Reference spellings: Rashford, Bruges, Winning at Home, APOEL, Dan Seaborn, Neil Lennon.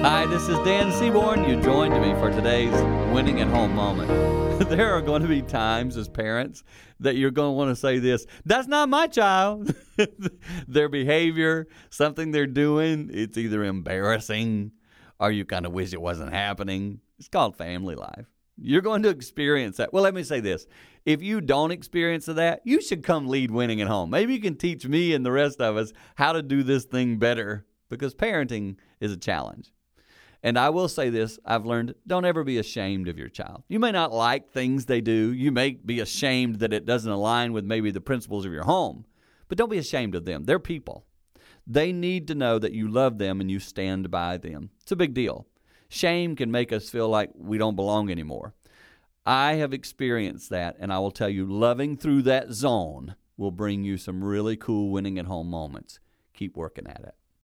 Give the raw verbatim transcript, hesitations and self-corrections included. Hi, this is Dan Seaborn. You joined me for today's Winning at Home moment. There are going to be times as parents that you're going to want to say this, that's not my child. Their behavior, something they're doing, it's either embarrassing or you kind of wish it wasn't happening. It's called family life. You're going to experience that. Well, let me say this. If you don't experience that, you should come lead Winning at Home. Maybe you can teach me and the rest of us how to do this thing better, because parenting is a challenge. And I will say this, I've learned, don't ever be ashamed of your child. You may not like things they do. You may be ashamed that it doesn't align with maybe the principles of your home, but don't be ashamed of them. They're people. They need to know that you love them and you stand by them. It's a big deal. Shame can make us feel like we don't belong anymore. I have experienced that, and I will tell you, loving through that zone will bring you some really cool Winning at Home moments. Keep working at it.